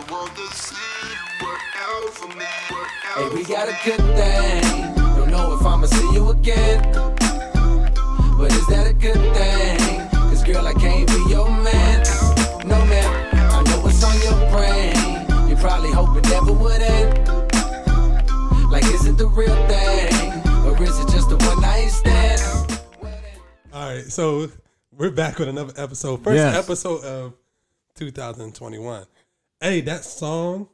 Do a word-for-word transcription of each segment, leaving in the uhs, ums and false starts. I want to see work out for me. Hey, we got a good thing. Don't know if I'ma see you again, but is that a good thing? Cause girl, I can't be your man. No man, I know what's on your brain. You probably hope it never would end. Like, is it the real thing, or is it just a one night stand? Alright, so we're back with another episode. First yes. episode of two thousand twenty-one. Hey, that song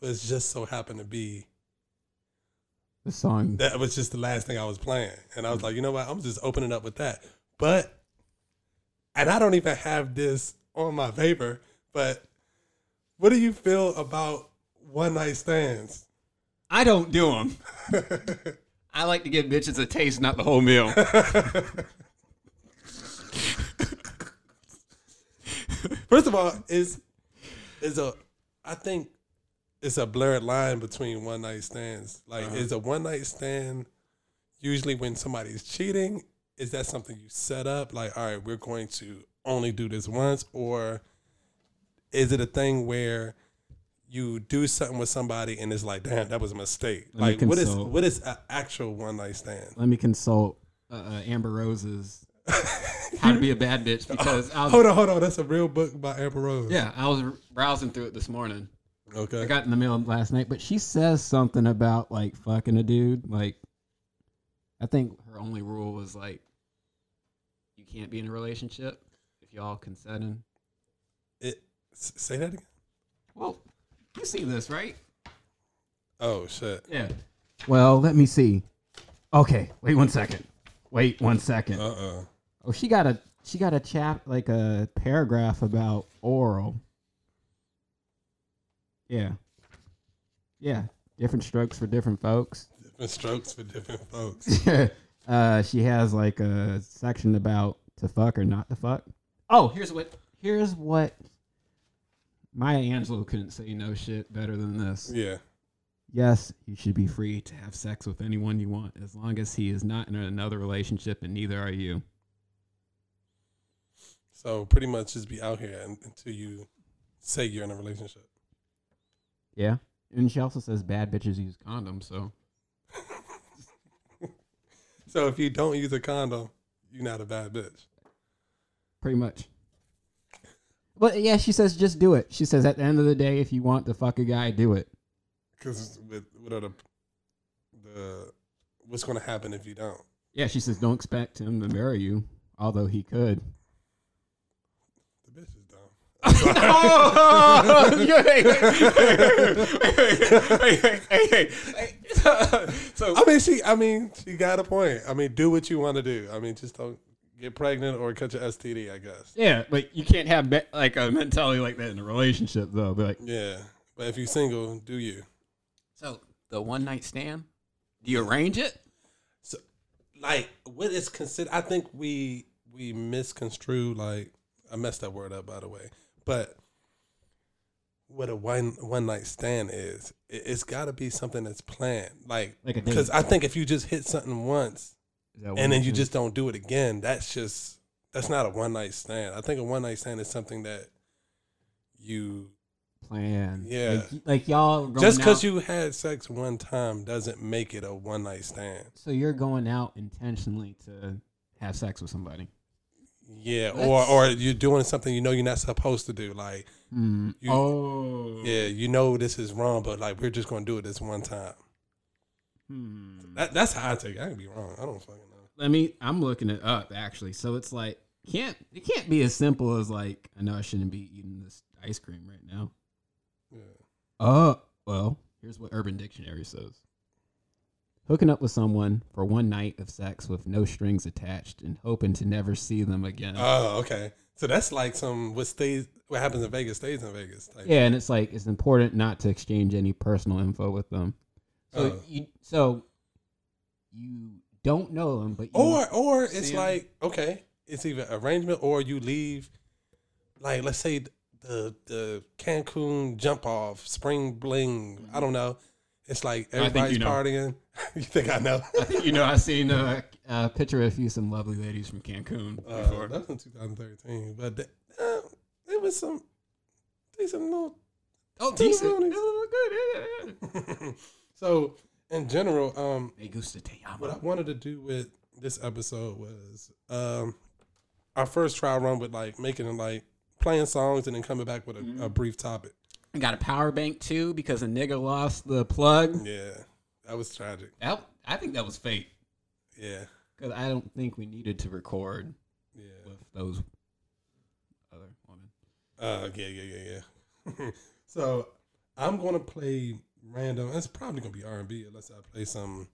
was just so happened to be the song. That was just the last thing I was playing. And I was like, you know what? I'm just opening up with that. But, and I don't even have this on my paper, but what do you feel about one night stands? I don't do them. I like to give bitches a taste, not the whole meal. First of all, is is a I think it's a blurred line between one night stands. Like, uh-huh. is a one night stand usually when somebody's cheating? Is that something you set up? Like, all right, we're going to only do this once, or is it a thing where you do something with somebody and it's like, damn, that was a mistake. Let like, what is what is an actual one night stand? Let me consult uh, uh, Amber Rose's How to Be a Bad Bitch, because oh, I was, hold on, hold on, that's a real book by Amber Rose. Yeah, I was browsing through it this morning. Okay, I got in the mail last night, but she says something about like fucking a dude. Like, I think her only rule was like, you can't be in a relationship if y'all consenting. It say that again. Well. You see this, right? Oh, shit. Yeah. Well, let me see. Okay, wait one second. Wait one second. Uh-oh. Oh, she got a she got a chap like a paragraph about oral. Yeah. Yeah. Different strokes for different folks. Different strokes for different folks. uh, she has like a section about to fuck or not to fuck. Oh, here's what here's what. Maya Angelou couldn't say no shit better than this. Yeah. Yes, you should be free to have sex with anyone you want as long as he is not in another relationship, and neither are you. So pretty much just be out here until you say you're in a relationship. Yeah. And she also says bad bitches use condoms, so. So if you don't use a condom, you're not a bad bitch. Pretty much. But yeah, she says just do it. She says at the end of the day, if you want to fuck a guy, do it. Because with what are the, the what's going to happen if you don't? Yeah, she says don't expect him to marry you, although he could. The bitch is dumb. Oh, hey, hey, hey, hey, so I mean, she, I mean, she got a point. I mean, do what you want to do. I mean, just don't. Get pregnant or catch an S T D, I guess. Yeah, but you can't have be- like a mentality like that in a relationship, though. But like, yeah, but if you're single, do you? So the one night stand, do you arrange it? So, like, what is considered? I think we we misconstrue. Like, I messed that word up, by the way. But what a one one night stand is, it, it's got to be something that's planned. Like, because like I think if you just hit something once. And then you just don't do it again. That's just, that's not a one night stand. I think a one night stand is something that you plan. Yeah. Like, like y'all going just because you had sex one time doesn't make it a one night stand. So you're going out intentionally to have sex with somebody. Yeah. Or, or you're doing something you know you're not supposed to do. Like, mm. you, oh. Yeah, you know this is wrong, but like, we're just going to do it this one time. Hmm. That, that's how I take it. I can be wrong. I don't fucking know. Let me. I'm looking it up actually. So it's like can't it can't be as simple as like I know I shouldn't be eating this ice cream right now. Yeah. Oh uh, well, here's what Urban Dictionary says: hooking up with someone for one night of sex with no strings attached and hoping to never see them again. Oh, okay. So that's like some what stays what happens in Vegas stays in Vegas. Type yeah, thing. And it's like it's important not to exchange any personal info with them. So uh, you so you don't know them, but you or or it's them. Like okay, it's either arrangement or you leave. Like let's say the the Cancun jump off spring bling. Mm-hmm. I don't know. It's like everybody's you partying. You think I know? I think you know. I seen a, a picture of you, some lovely ladies from Cancun. Uh, before. That was in twenty thirteen, but the, uh, it was some. need some little. Oh, decent. Good. So, in general, um, what I wanted to do with this episode was um, our first trial run with like making it like playing songs and then coming back with a, mm-hmm. a brief topic. I got a power bank too because a nigga lost the plug. Yeah, that was tragic. That, I think that was fake. Yeah, because I don't think we needed to record. Yeah, with those other women. Uh, yeah, yeah, yeah, yeah. So I'm gonna play random. It's probably gonna be R and B unless I play some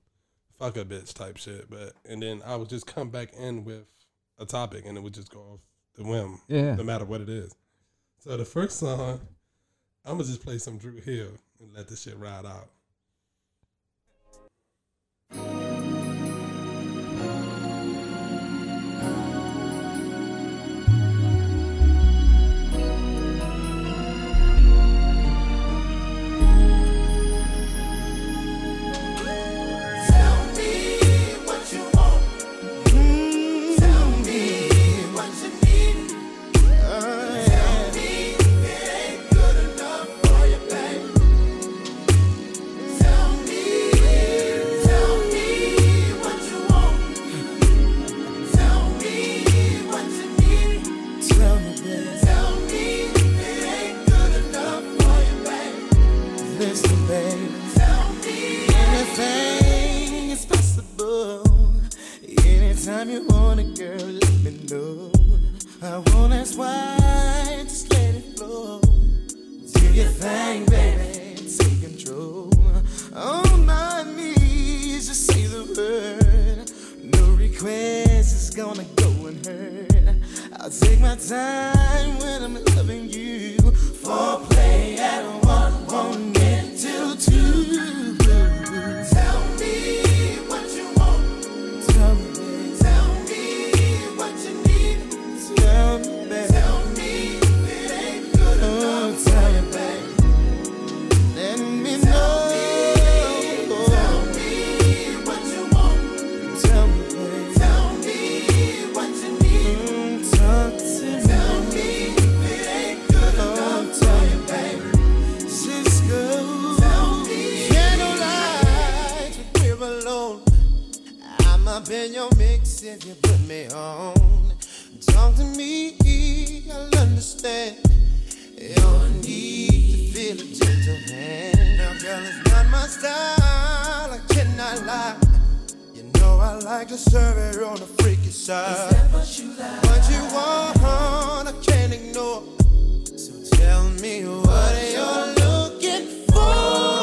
fuck a bitch type shit. But and then I would just come back in with a topic, and it would just go off the whim. Yeah, no matter what it is. So the first song, I'm gonna just play some Drew Hill and let this shit ride out. Anytime you want a girl, let me know. I won't ask why, just let it flow. Do your thing, baby, take control. On my knees, just say the word. No request is gonna go unheard. I'll take my time when I'm loving you. Foreplay at one, one minute till two. Tell me. In your mix, if you put me on, talk to me, I'll understand your need to feel a gentle hand. Now, girl, it's not my style, I cannot lie. You know I like to serve it on the freaky side. Is that what you like? What you want, I can't ignore. So tell me what, what you're looking for.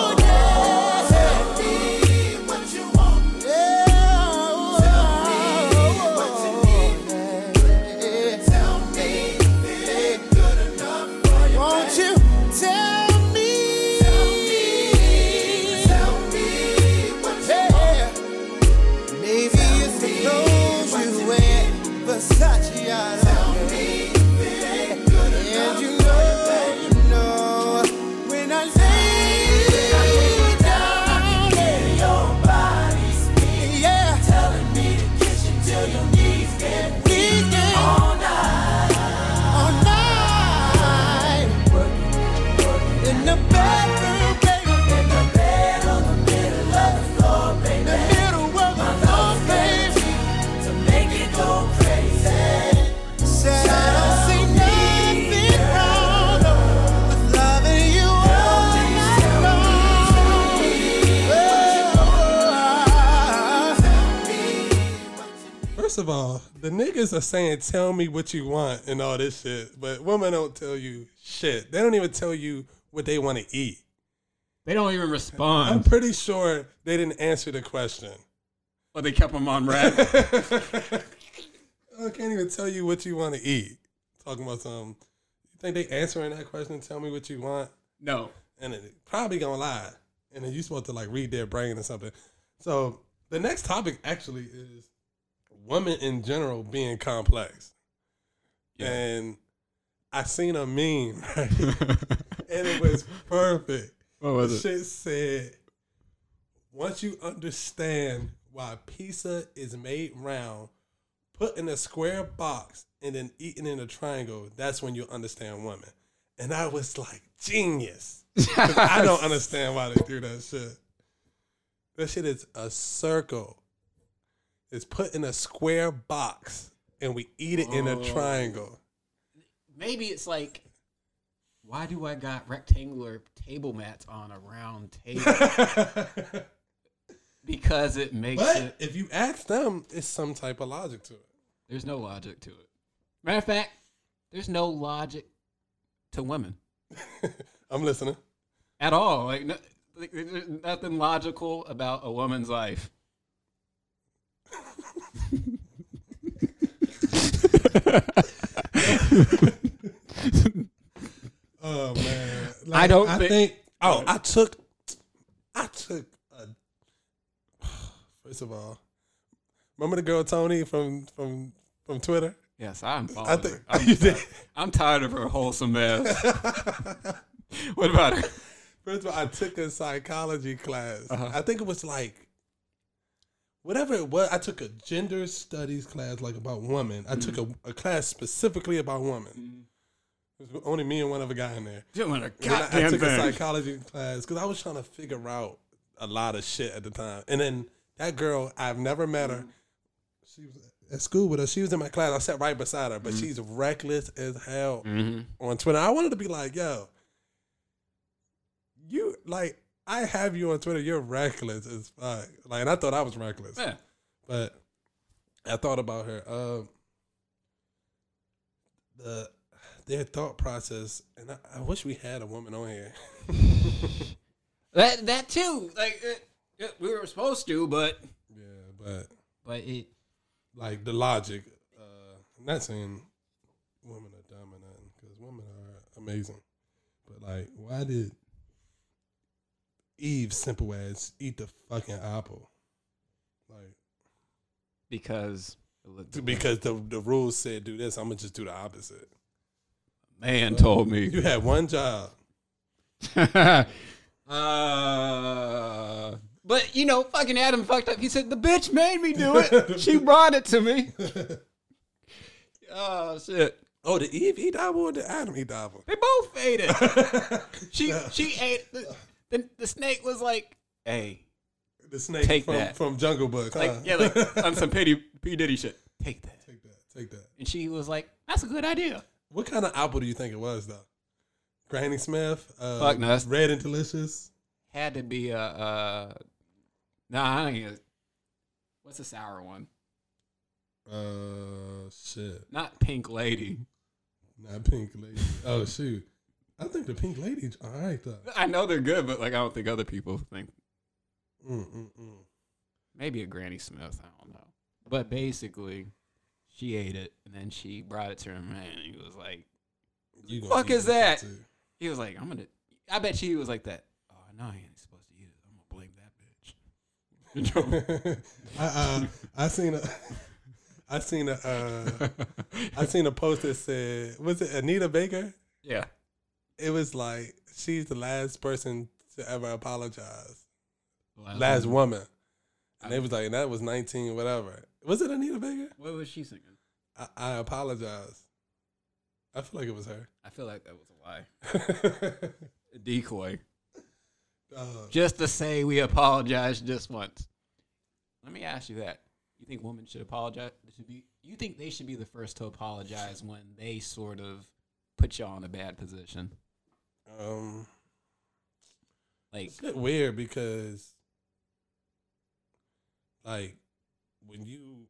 First of all, the niggas are saying, tell me what you want and all this shit. But women don't tell you shit. They don't even tell you what they want to eat. They don't even respond. I'm pretty sure they didn't answer the question. Or they kept them on wrap. I can't even tell you what you want to eat. Talking about some, you think they answering that question, tell me what you want? No. And it probably gonna lie. And then you supposed to like read their brain or something. So the next topic actually is women in general being complex. Yeah. And I seen a meme, right? And it was perfect. What was the it? Shit said, once you understand why pizza is made round, put in a square box, and then eaten in a triangle, that's when you'll understand women. And I was like, genius. Yes. I don't understand why they threw that shit. That shit is a circle. It's put in a square box, and we eat it oh. in a triangle. Maybe it's like, why do I got rectangular table mats on a round table? Because it makes but it... if you ask them, it's some type of logic to it. There's no logic to it. Matter of fact, there's no logic to women. I'm listening. At all. Like, no, like, there's nothing logical about a woman's life. Oh, man. Like, I don't I think... think oh, I took... I took... A, first of all, remember the girl Tony from, from, from Twitter? Yes, I'm following I think, her. I'm, tired, I'm tired of her wholesome ass. What about her? First of all, I took a psychology class. Uh-huh. I think it was like, whatever it was, I took a gender studies class like about women. I mm-hmm. took a, a class specifically about women. Mm-hmm. It was only me and one other guy in there. Doing a goddamn I, I took thing. a psychology class because I was trying to figure out a lot of shit at the time. And then that girl, I've never met mm-hmm. her. She was at school with her. She was in my class. I sat right beside her, but mm-hmm. she's reckless as hell mm-hmm. on Twitter. I wanted to be like, yo, you, like, I have you on Twitter. You're reckless as fuck. Like, and I thought I was reckless. Yeah. But I thought about her. Um, the Their thought process, and I, I wish we had a woman on here. that, that too. Like, it, it, we were supposed to, but. Yeah, but. But it. Like, the logic. Uh, I'm not saying women are dumb or nothing, because women are amazing. But, like, why did Eve, simple as, eat the fucking apple? Like, because because the the rules said do this. I'm gonna just do the opposite. Man but told me you had one job. uh, but you know, fucking Adam fucked up. He said the bitch made me do it. She brought it to me. Oh shit. Oh, did Eve eat apple or did Adam eat apple? They both ate it. she no. she ate. The, The, the snake was like, hey. The snake take from, that. from Jungle Book. Like, huh? Yeah, like on some P. Diddy shit. Take that. Take that. Take that. And she was like, that's a good idea. What kind of apple do you think it was, though? Granny Smith? Uh, Fuck no. Red and Delicious? Had to be a... Uh, nah, I don't get it. What's a sour one? Uh, shit. Not Pink Lady. Not Pink Lady. Oh, shoot. I think the Pink Ladies are all right, though. I know they're good, but like I don't think other people think. Mm, mm, mm. Maybe a Granny Smith. I don't know. But basically, she ate it, and then she brought it to her man, and he was like, you the fuck is that? He was like, I'm going to... I bet she was like that. Oh, no, he ain't supposed to eat it. I'm going to blame that bitch. I, uh, I seen a... I seen a... Uh, I seen a post that said... Was it Anita Baker? Yeah. It was like, she's the last person to ever apologize. Last, last woman. woman. And I, it was like, and that was nineteen, whatever. Was it Anita Baker? What was she singing? I, I apologize. I feel like it was her. I feel like that was a lie. A decoy. Uh, just to say we apologize just once. Let me ask you that. You think women should apologize? Should be, you think they should be the first to apologize when they sort of put y'all in a bad position? Um, like it's a bit weird because, like, when you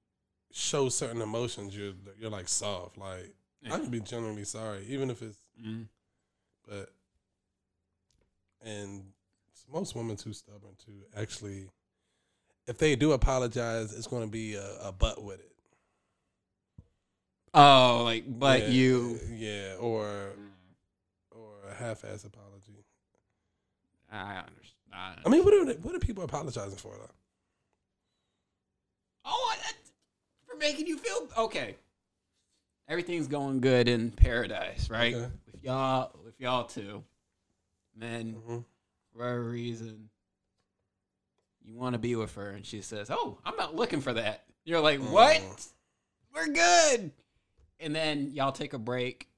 show certain emotions, you're you're like soft. Like yeah. I can be genuinely sorry, even if it's, mm-hmm. but, and most women too stubborn to actually, if they do apologize, it's going to be a, a butt with it. Oh, like but yeah, you, yeah, or. Mm. A half-ass apology. I understand. I, understand. I mean, what are they, what are people apologizing for though? Oh, for making you feel okay. Everything's going good in paradise, right? Okay. With y'all, with y'all too. Then, mm-hmm. for whatever reason, you want to be with her, and she says, "Oh, I'm not looking for that." You're like, mm. "What? We're good." And then y'all take a break.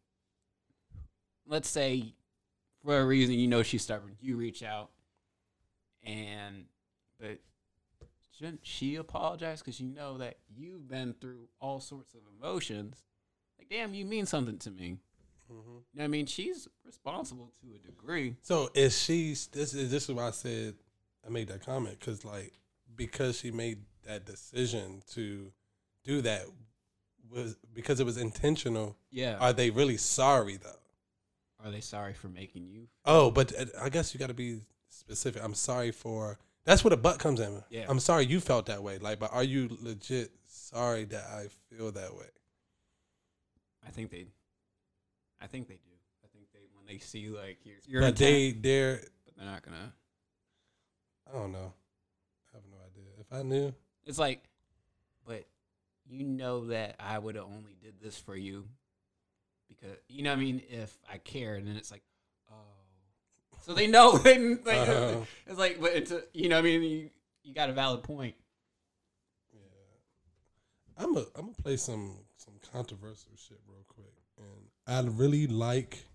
let's say for a reason, you know, she's stubborn, you reach out and, but shouldn't she apologize? Cause you know that you've been through all sorts of emotions. Like, damn, you mean something to me. Mm-hmm. I mean, she's responsible to a degree. So is she, this is, this is why I said, I made that comment. Cause like, because she made that decision to do that was because it was intentional. Yeah. Are they really sorry though? Are they sorry for making you? Oh, but I guess you got to be specific. I'm sorry for, that's where the butt comes in. Yeah. I'm sorry you felt that way. Like, but are you legit sorry that I feel that way? I think they, I think they do. I think they, when they see like, you're, you're but they, they're, but they're not gonna, I don't know. I have no idea. If I knew. It's like, but you know that I would have only did this for you because, you know what I mean? If I cared, and then it's like, oh. So they know. When, like, uh-huh. It's like, but it's, a, you know what I mean? You, you got a valid point. Yeah. I'm a, I'm going to play some, some controversial shit real quick. And I really like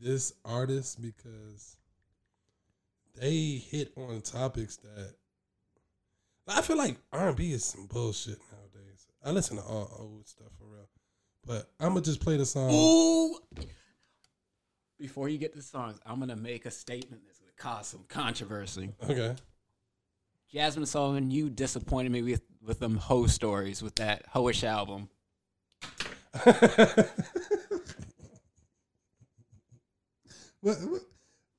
this artist because they hit on topics that I feel like R and B is some bullshit nowadays. I listen to all old stuff for real, but I'm gonna just play the song. Ooh! Before you get to songs, I'm gonna make a statement that's gonna cause some controversy. Okay. Jazmine Sullivan, you disappointed me with with them hoe stories with that hoish album. what, what?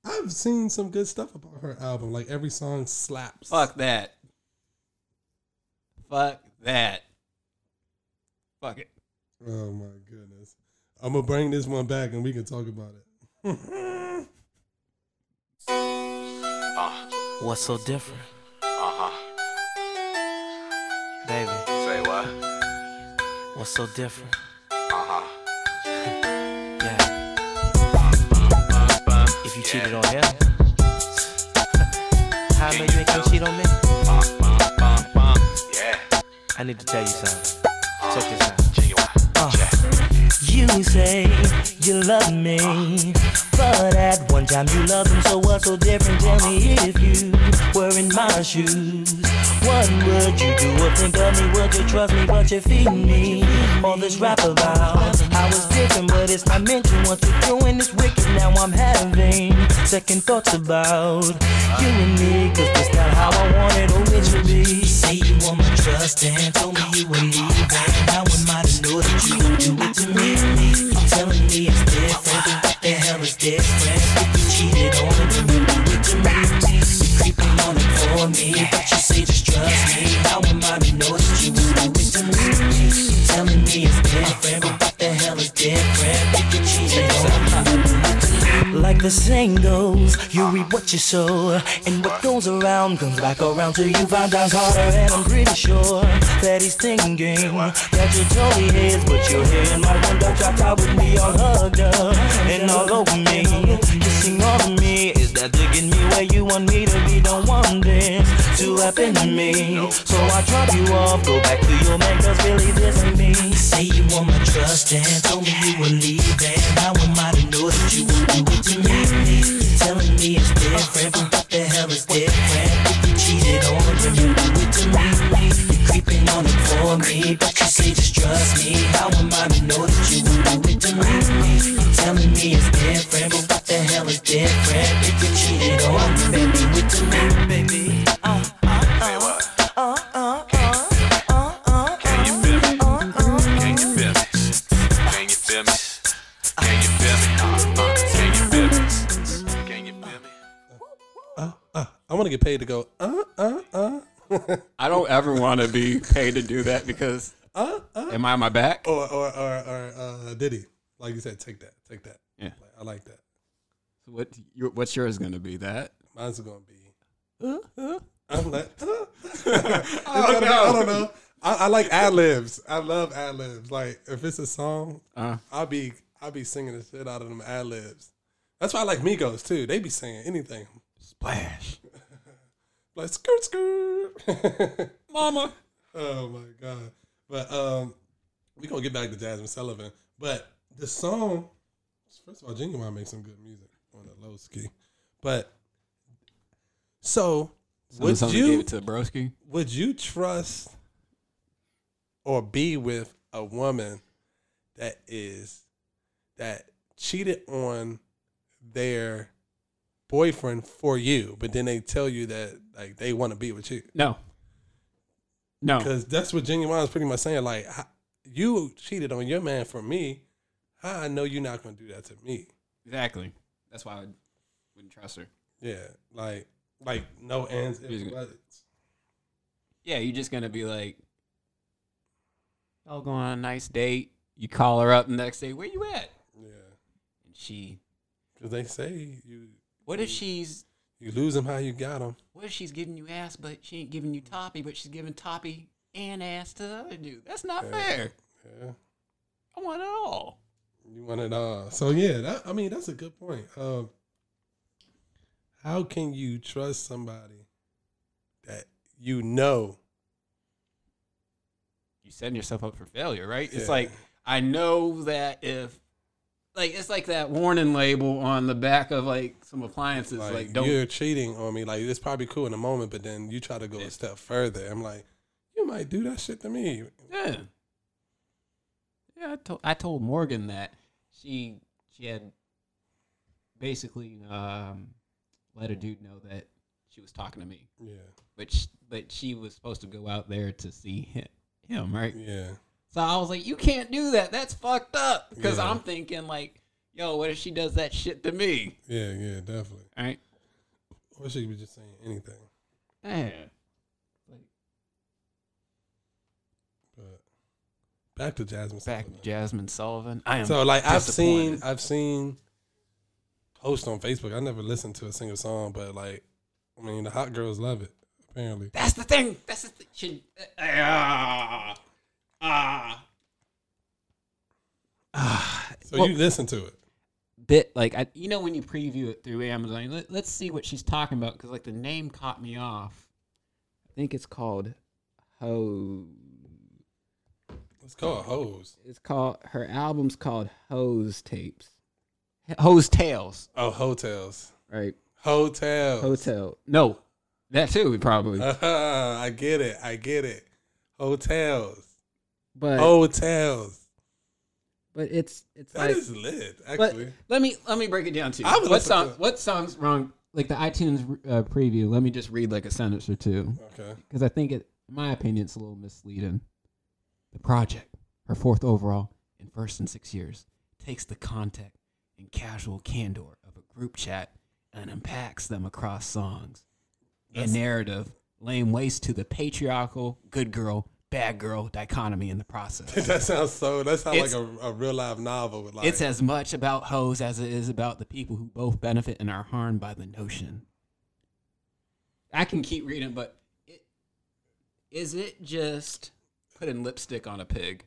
I've seen some good stuff about her album. Like every song slaps. Fuck that. Fuck that. Fuck it. Oh my goodness. I'm gonna bring this one back and we can talk about it. uh, what's so different? Uh-huh. Baby. Say what? What's so different? Uh-huh. Yeah. If you cheated on him, how many niggas cheat on me? I need to tell you something. Check this out. Oh. You say you love me, but at one time you loved him, so what's so different? Tell me if you were in my shoes. What would you do or think of me? Would you trust me? But you feed me all this rap about I was different, but it's not mentioned. What you're doing is wicked. Now I'm having second thoughts about you and me, cause it's not how I want it or it should be. You say you want my trust and told me you were leaving. How am I to know that you would do it to me? You're telling me it's different, but what the hell is different? If you cheated on it, you would do it to me. You're creeping on it for me, but you say just trust me. How am I to know that you would do it to me? You're telling me it's different, but what the hell is different? If you cheated on it, like the saying goes, you reap what you sow, and what goes around comes back around till you find out harder. And I'm pretty sure that he's thinking that you totally his, but you're here in my window, chopped out with me, all hugged up and all over me, kissing on me. Is that digging me where you want me to be? Don't want this to happen to me, so I drop you off, go back to your man, cause really this ain't me. Say you want my trust and told me you were leaving. How am I to know that you would do it? You're telling me it's different, but what the hell is different? If you cheated on it, then you do it to me. You're creeping on it for me, but you say just trust me. How am I to know that you would do it to me? You're telling me it's different, but what the hell is different? If you cheated on it, then you do it to me, baby. Uh, uh, uh, uh, uh, uh. I want to get paid to go, uh, uh, uh. I don't ever want to be paid to do that because uh, uh, am I on my back? Or, or, or, or uh, Diddy. Like you said, take that, take that. Yeah. Like, I like that. So what, your, what's yours going to be, that? Mine's going to be, uh, uh. I'm like, uh. it's oh, no. be, I don't know. I, I like ad-libs. I love ad-libs. Like, if it's a song, uh. I'll be I'll be singing the shit out of them ad-libs. That's why I like Migos, too. They be singing anything. Splash. Like skirt skirt, mama. Oh my god! But um, we gonna get back to Jazmine Sullivan. But the song First of all, Genuine makes some good music on the low ski. But so would you gave it to Broski? Would you trust or be with a woman that is that cheated on their boyfriend for you, but then they tell you that like they want to be with you? No. No. Because that's what Genuine is pretty much saying. Like, you cheated on your man for me. I know you're not going to do that to me. Exactly. That's why I wouldn't trust her. Yeah. Like, like no ands. Gonna, yeah, you're just going to be like, I'll go on a nice date. You call her up the next day, where you at? Yeah. And she. Because they say you. What if she's. You lose them how you got them. What if she's giving you ass, but she ain't giving you toppy, but she's giving toppy and ass to the other dude? That's not yeah. fair. Yeah. I want it all. You want it all. So, yeah, that, I mean, that's a good point. Um, how can you trust somebody that you know? You're setting yourself up for failure, right? Yeah. It's like, I know that if. Like, it's like that warning label on the back of, like, some appliances. Like, like don't you're cheating on me. Like, it's probably cool in a moment, but then you try to go yeah. a step further. I'm like, you might do that shit to me. Yeah. Yeah, I told, I told Morgan that she she had basically um, let a dude know that she was talking to me. Yeah. But she, but she was supposed to go out there to see him, him right? Yeah. So I was like, you can't do that. That's fucked up. Because yeah. I'm thinking, like, yo, what if she does that shit to me? Yeah, yeah, definitely. All right. Or she was just saying anything. Yeah. Like, but back to Jazmine Back Sullivan. to Jazmine Sullivan. I am so, like, I've seen, I've seen posts on Facebook. I never listened to a single song, but, like, I mean, the hot girls love it, apparently. That's the thing. That's the thing. She, uh, Ah. ah. So well, you listen to it. Bit like I, you know, when you preview it through Amazon, let, let's see what she's talking about because like the name caught me off. I think it's called Hose. It's called Hose. It's called her album's called Hose Tapes, Hose Tales. Oh, hotels. Right. Hotels. Hotel. No, that too. Probably. Uh-huh. I get it. I get it. Hotels. But hotels. But it's it's that like, is lit. Actually, but let me let me break it down to you. I what song? To... What song's wrong? Like the iTunes uh, preview. Let me just read like a sentence or two. Okay. Because I think it, in my opinion, it's a little misleading. The project, her fourth overall and first in six years, takes the context and casual candor of a group chat and unpacks them across songs That's... and narrative, laying waste to the patriarchal good girl. Bad girl dichotomy in the process. that sounds so. That sounds it's, like a, a real life novel. With like, it's as much about hoes as it is about the people who both benefit and are harmed by the notion. I can keep reading, but it, is it just putting lipstick on a pig?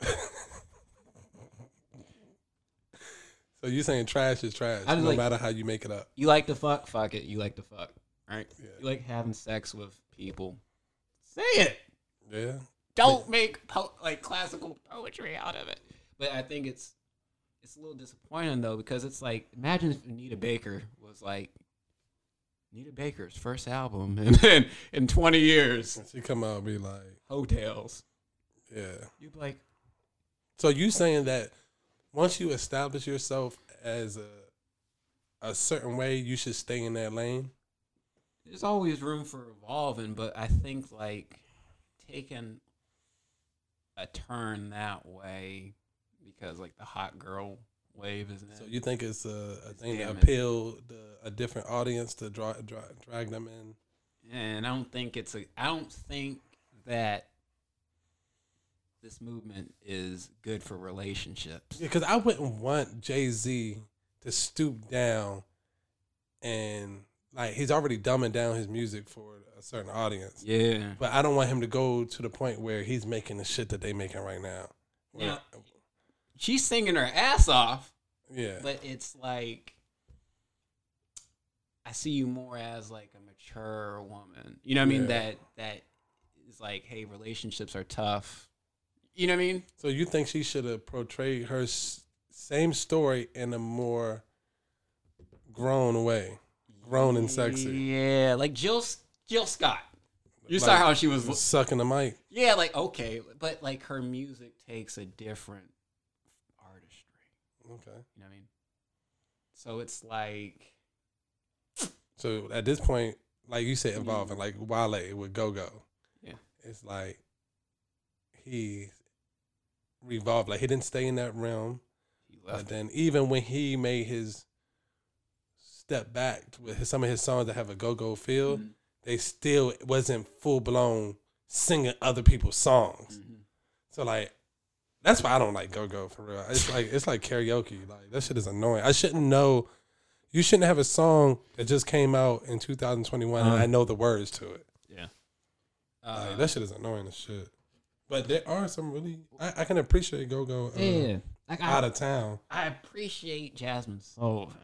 So you're saying trash is trash, no like, matter how you make it up. You like to fuck, fuck it. You like to fuck, right? Yeah. You like having sex with people. Say it. Yeah. Don't make po- like classical poetry out of it. But I think it's it's a little disappointing though because it's like imagine if Anita Baker was like Anita Baker's first album and then in twenty years she come out and be like hotels. Yeah. You'd be like. So you saying that once you establish yourself as a a certain way, you should stay in that lane. There's always room for evolving, but I think like. Taking a turn that way because like the hot girl wave isn't it? So you think it's a, a thing to appeal to a different audience to draw, draw, drag them in? And I don't think it's a. I don't think that this movement is good for relationships. Yeah, because I wouldn't want Jay-Z to stoop down and. Like, he's already dumbing down his music for a certain audience. Yeah. But I don't want him to go to the point where he's making the shit that they making right now. Yeah. She's singing her ass off. Yeah. But it's like, I see you more as, like, a mature woman. You know what I mean? Yeah. That That is like, hey, relationships are tough. You know what I mean? So you think she should have portrayed her same story in a more grown way, grown and sexy. Yeah, like Jill Jill Scott. You like, saw how she was sucking the mic. Yeah, like okay, but like her music takes a different artistry. Okay, you know what I mean. So it's like. So at this point, like you said, evolving like Wale with Go Go. Yeah, it's like he revolved. Like he didn't stay in that realm. He left. But then even when he made his step back with his, some of his songs that have a Go Go feel. Mm-hmm. They still wasn't full blown singing other people's songs, mm-hmm. so like that's why I don't like Go Go for real. It's like it's like karaoke, like that shit is annoying. I shouldn't know. You shouldn't have a song that just came out in two thousand twenty-one uh-huh. and I know the words to it. Yeah, uh, like, that shit is annoying as shit. But there are some really I, I can appreciate Go Go. Uh, yeah, like I, out of town. I appreciate Jazmine Sullivan.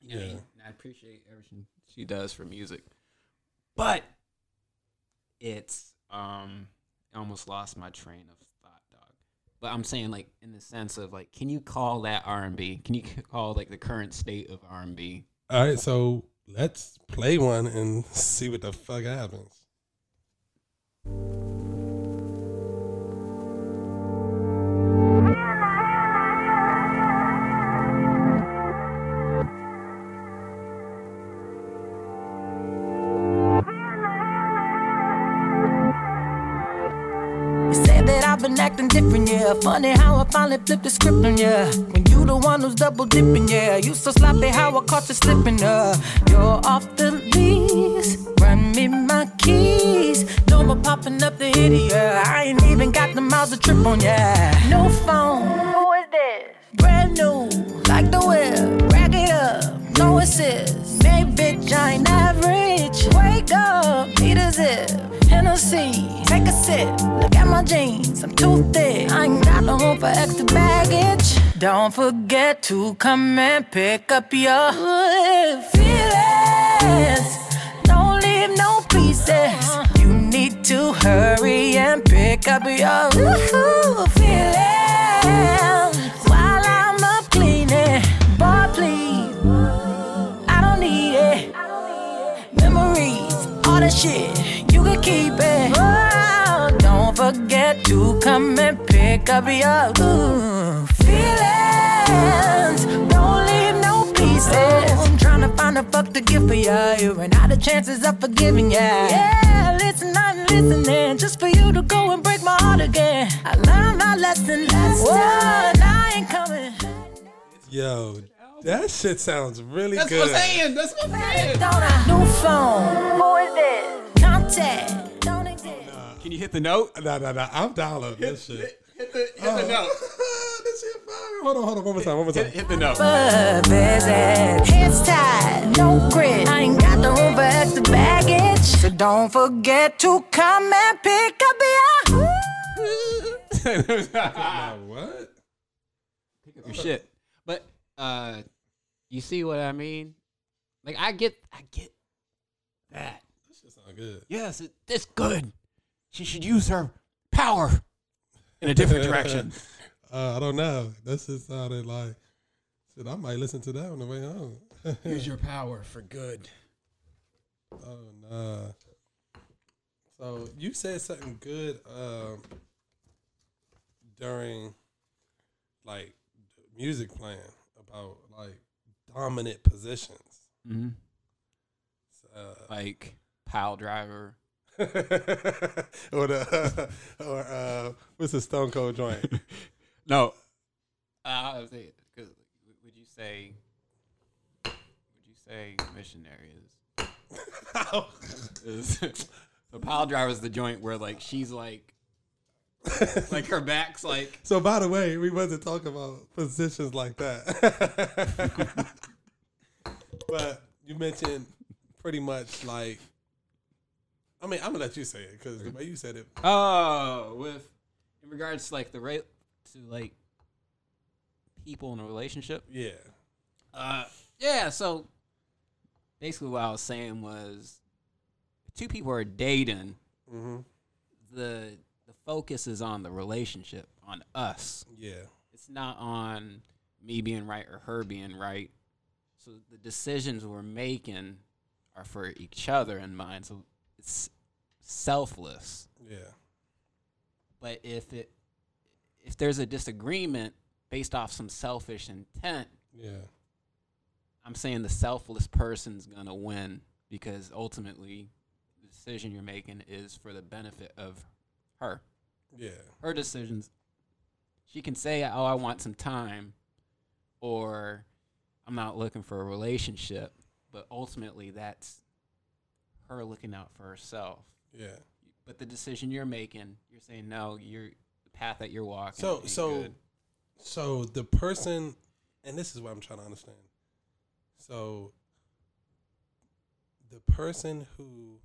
You know, yeah, I appreciate everything she does for music, but it's um I almost lost my train of thought, dog. But I'm saying like in the sense of like, can you call that R and B? Can you call like the current state of R and B? All right, so let's play one and see what the fuck happens. Acting different, yeah. Funny how I finally flipped the script on ya. When you the one who's double dipping, yeah. You so sloppy how I caught you slipping, uh. You're off the leash. Run me my keys. No more popping up the idiot. I ain't even got the miles to trip on ya. No phone. Who is this? Brand new. Like the whip. Rack it up. No assist. Hey, bitch, I ain't average. Wake up. Need a zip. Hennessy, take a sip, look at my jeans, I'm too thick. I ain't got no room for extra baggage. Don't forget to come and pick up your feelings. Don't leave no pieces. You need to hurry and pick up your feelings while I'm up cleaning. Boy, please, I don't need it. Memories, all that shit. You can keep it. Oh, don't forget to come and pick up your ooh, feelings. Don't leave no pieces. Oh, I'm trying to find a fuck to give for ya. You ran out of chances of forgiving ya. Yeah, listen, I'm listening just for you to go and break my heart again. I learned my lesson last time. I ain't coming. Yo, that shit sounds really That's good. That's what I'm saying. That's what I'm saying. New phone. Who is this? Don't exist. Nah. Can you hit the note? Nah, nah, nah. I'm down on this shit. Hit, hit, the, hit oh. the note. This shit fire. Hold on, hold on. One more time. One more time. Hit, hit the note. Hands tied, no grit. I ain't got the room for extra baggage. So don't forget to come and pick up your. What? Pick up your shit. But uh, you see what I mean? Like I get, I get that. Good. Yes, it, it's good. She should use her power in a different direction. uh, I don't know. That shit sounded like, shit, I might listen to that on the way home. Use your power for good. Oh, nah. So you said something good um, during, like, music playing about, like, dominant positions. Mm-hmm. So, uh, like... Pile driver, or the uh, or uh, what's the Stone Cold joint? No, uh, I was saying, cause would you say would you say missionary is? is the pile driver is the joint where like she's like like her back's like. So by the way, we wasn't talking about positions like that, but you mentioned pretty much like. I mean, I'm gonna let you say it because the way you said it. Oh, with in regards to like the rate to like people in a relationship. Yeah. Uh, yeah. So basically, what I was saying was, two people are dating. Mm-hmm. The the focus is on the relationship, on us. Yeah. it's not on me being right or her being right. So the decisions we're making are for each other in mind. So it's selfless. Yeah. But if it if there's a disagreement based off some selfish intent, yeah, I'm saying the selfless person's gonna win, because ultimately the decision you're making is for the benefit of her. Yeah. Her decisions. She can say, oh, I want some time, or I'm not looking for a relationship, but ultimately that's her looking out for herself. Yeah. But the decision you're making, you're saying, no, you're the path that you're walking. So, so, good. so the person, and this is what I'm trying to understand. So the person who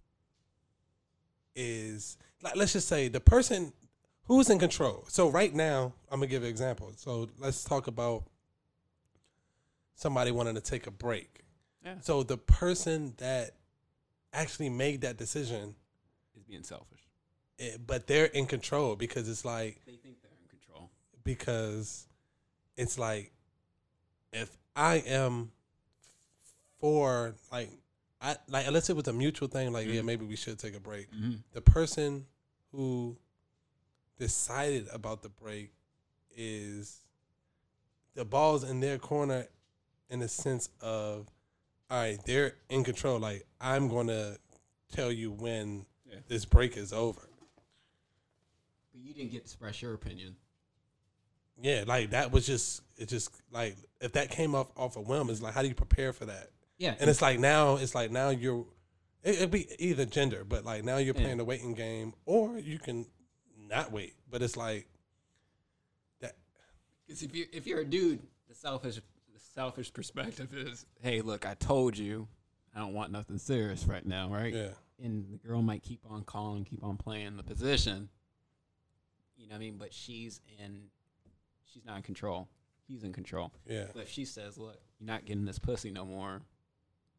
is, like, let's just say the person who's in control. So right now, I'm going to give an example. So let's talk about somebody wanting to take a break. Yeah. So the person that actually made that decision is being selfish. It, but they're in control, because it's like, they think they're in control. Because it's like, if I am for, like, I like unless it was a mutual thing, like, mm-hmm. yeah, maybe we should take a break. Mm-hmm. The person who decided about the break, is the ball's in their corner, in the sense of, all right, they're in control. Like, I'm going to tell you when yeah. this break is over. But you didn't get to express your opinion. Yeah, like, that was just, it just, like, if that came off, off of whim, it's like, how do you prepare for that? Yeah. And it's like, now, it's like, now you're, it, it'd be either gender, but, like, now you're yeah. playing the waiting game, or you can not wait. But it's like, that. Because if you if you're a dude, the selfish the selfish perspective is, hey, look, I told you, I don't want nothing serious right now, right? Yeah. And the girl might keep on calling, keep on playing the position. You know what I mean? But she's in, she's not in control. He's in control. Yeah. But if she says, look, you're not getting this pussy no more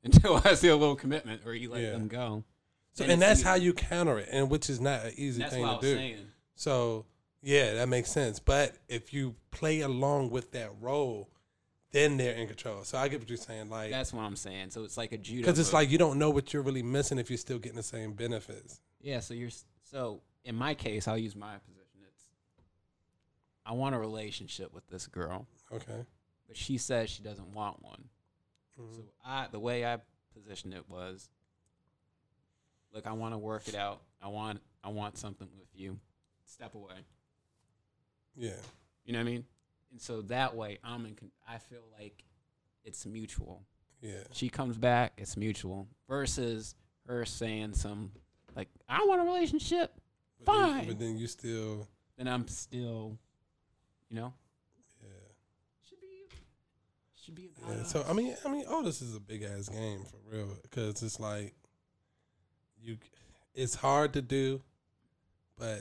until I see a little commitment, or you let yeah. them go. So and, and that's easy. How you counter it, and which is not an easy that's thing what to I was do. Saying. So yeah, that makes sense. But if you play along with that role, then they're in control. So I get what you're saying. Like, that's what I'm saying. So it's like a judo. Because it's like, you don't know what you're really missing if you're still getting the same benefits. Yeah. So you're so in my case, I'll use my position. I want a relationship with this girl. Okay. But she says she doesn't want one. Mm-hmm. So I, the way I positioned it was, look, I want to work it out. I want I want something with you. Step away. Yeah. You know what I mean? And so that way, I'm in con- I feel like it's mutual. Yeah. She comes back, it's mutual. Versus her saying some, like, I want a relationship. But fine. Then, but then you still. Then I'm still. You know, yeah, should be, should be. Yeah, so I mean, I mean, all this is a big ass game for real, because it's like, you, it's hard to do, but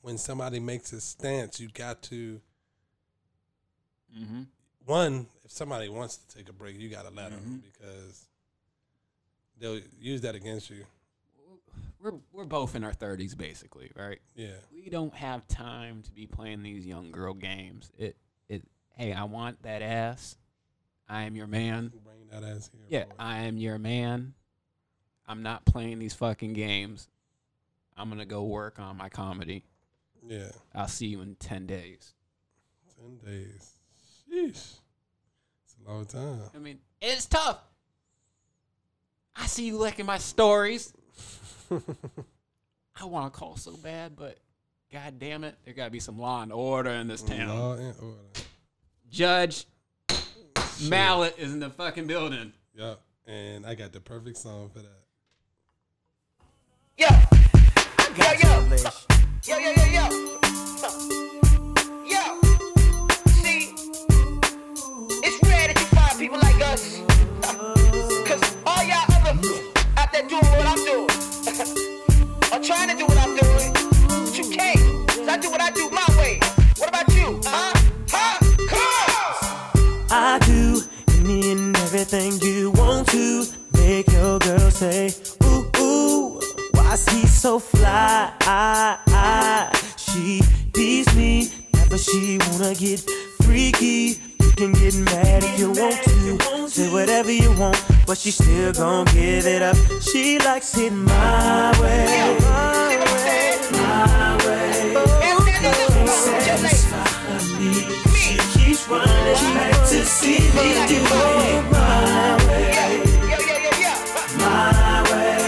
when somebody makes a stance, you got to. Mm-hmm. One, if somebody wants to take a break, you got to let mm-hmm. them, because they'll use that against you. We're we're both in our thirties, basically, right? Yeah. We don't have time to be playing these young girl games. It it. Hey, I want that ass. I am your man. Bring that ass here. Yeah, boy. I am your man. I'm not playing these fucking games. I'm gonna go work on my comedy. Yeah. I'll see you in ten days. Ten days. Sheesh. It's a long time. I mean, it's tough. I see you liking my stories. I want to call so bad, but god damn it, there got to be some law and order in this town. Law and order. Judge Shit. Mallet is in the fucking building. Yep, and I got the perfect song for that. Yo, I got yo, yo. Yo, yo, yo, yo, yo, yo. See, it's rare that you find people like us, because all y'all other out there doing what I'm doing. I'm trying to do what I'm doing, but you can't. So I do what I do my way. What about you? Huh? Huh? Come on! I do any and everything you want to. Make your girl say, ooh, ooh, why is he so fly? I, I. She beats me, never she wanna get freaky. You can get mad if you want to. Say whatever you want, but she still gon' give it up. She likes it my way. My way, my way. Nothing satisfies me. She keeps running back to see me do it my way. My way.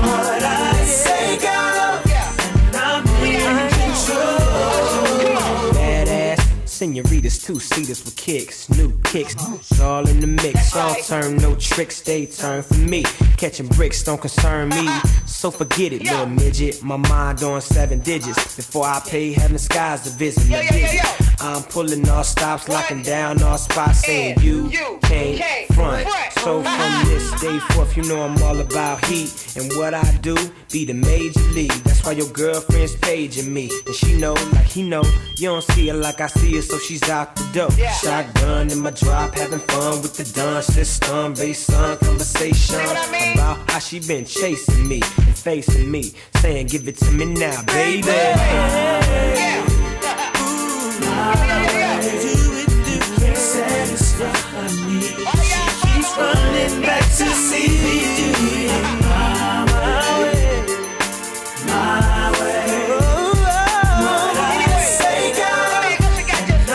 What I say, girl, and I'm in control. Badass senoritas, two-seaters with kicks, new kicks. It's all in the mix, all turn, no tricks, they turn for me. Catching bricks don't concern me, so forget it, little midget. My mind on seven digits, before I pay heaven skies to visit. I'm pulling all stops, locking down all spots, saying you can't front. So from this day forth, you know I'm all about heat. And what I do, be the major league. That's why your girlfriend's paging me. And she know, like he know, you don't see her like I see her, so she's out the door. Shotgun in my drop, having fun with the dun system. Based on conversation about how she been chasing me and facing me, saying give it to me now, baby. Yeah. My way, do it, do it, can't satisfy me. She keeps running back to see me do it my way, my way. What I say, girl, and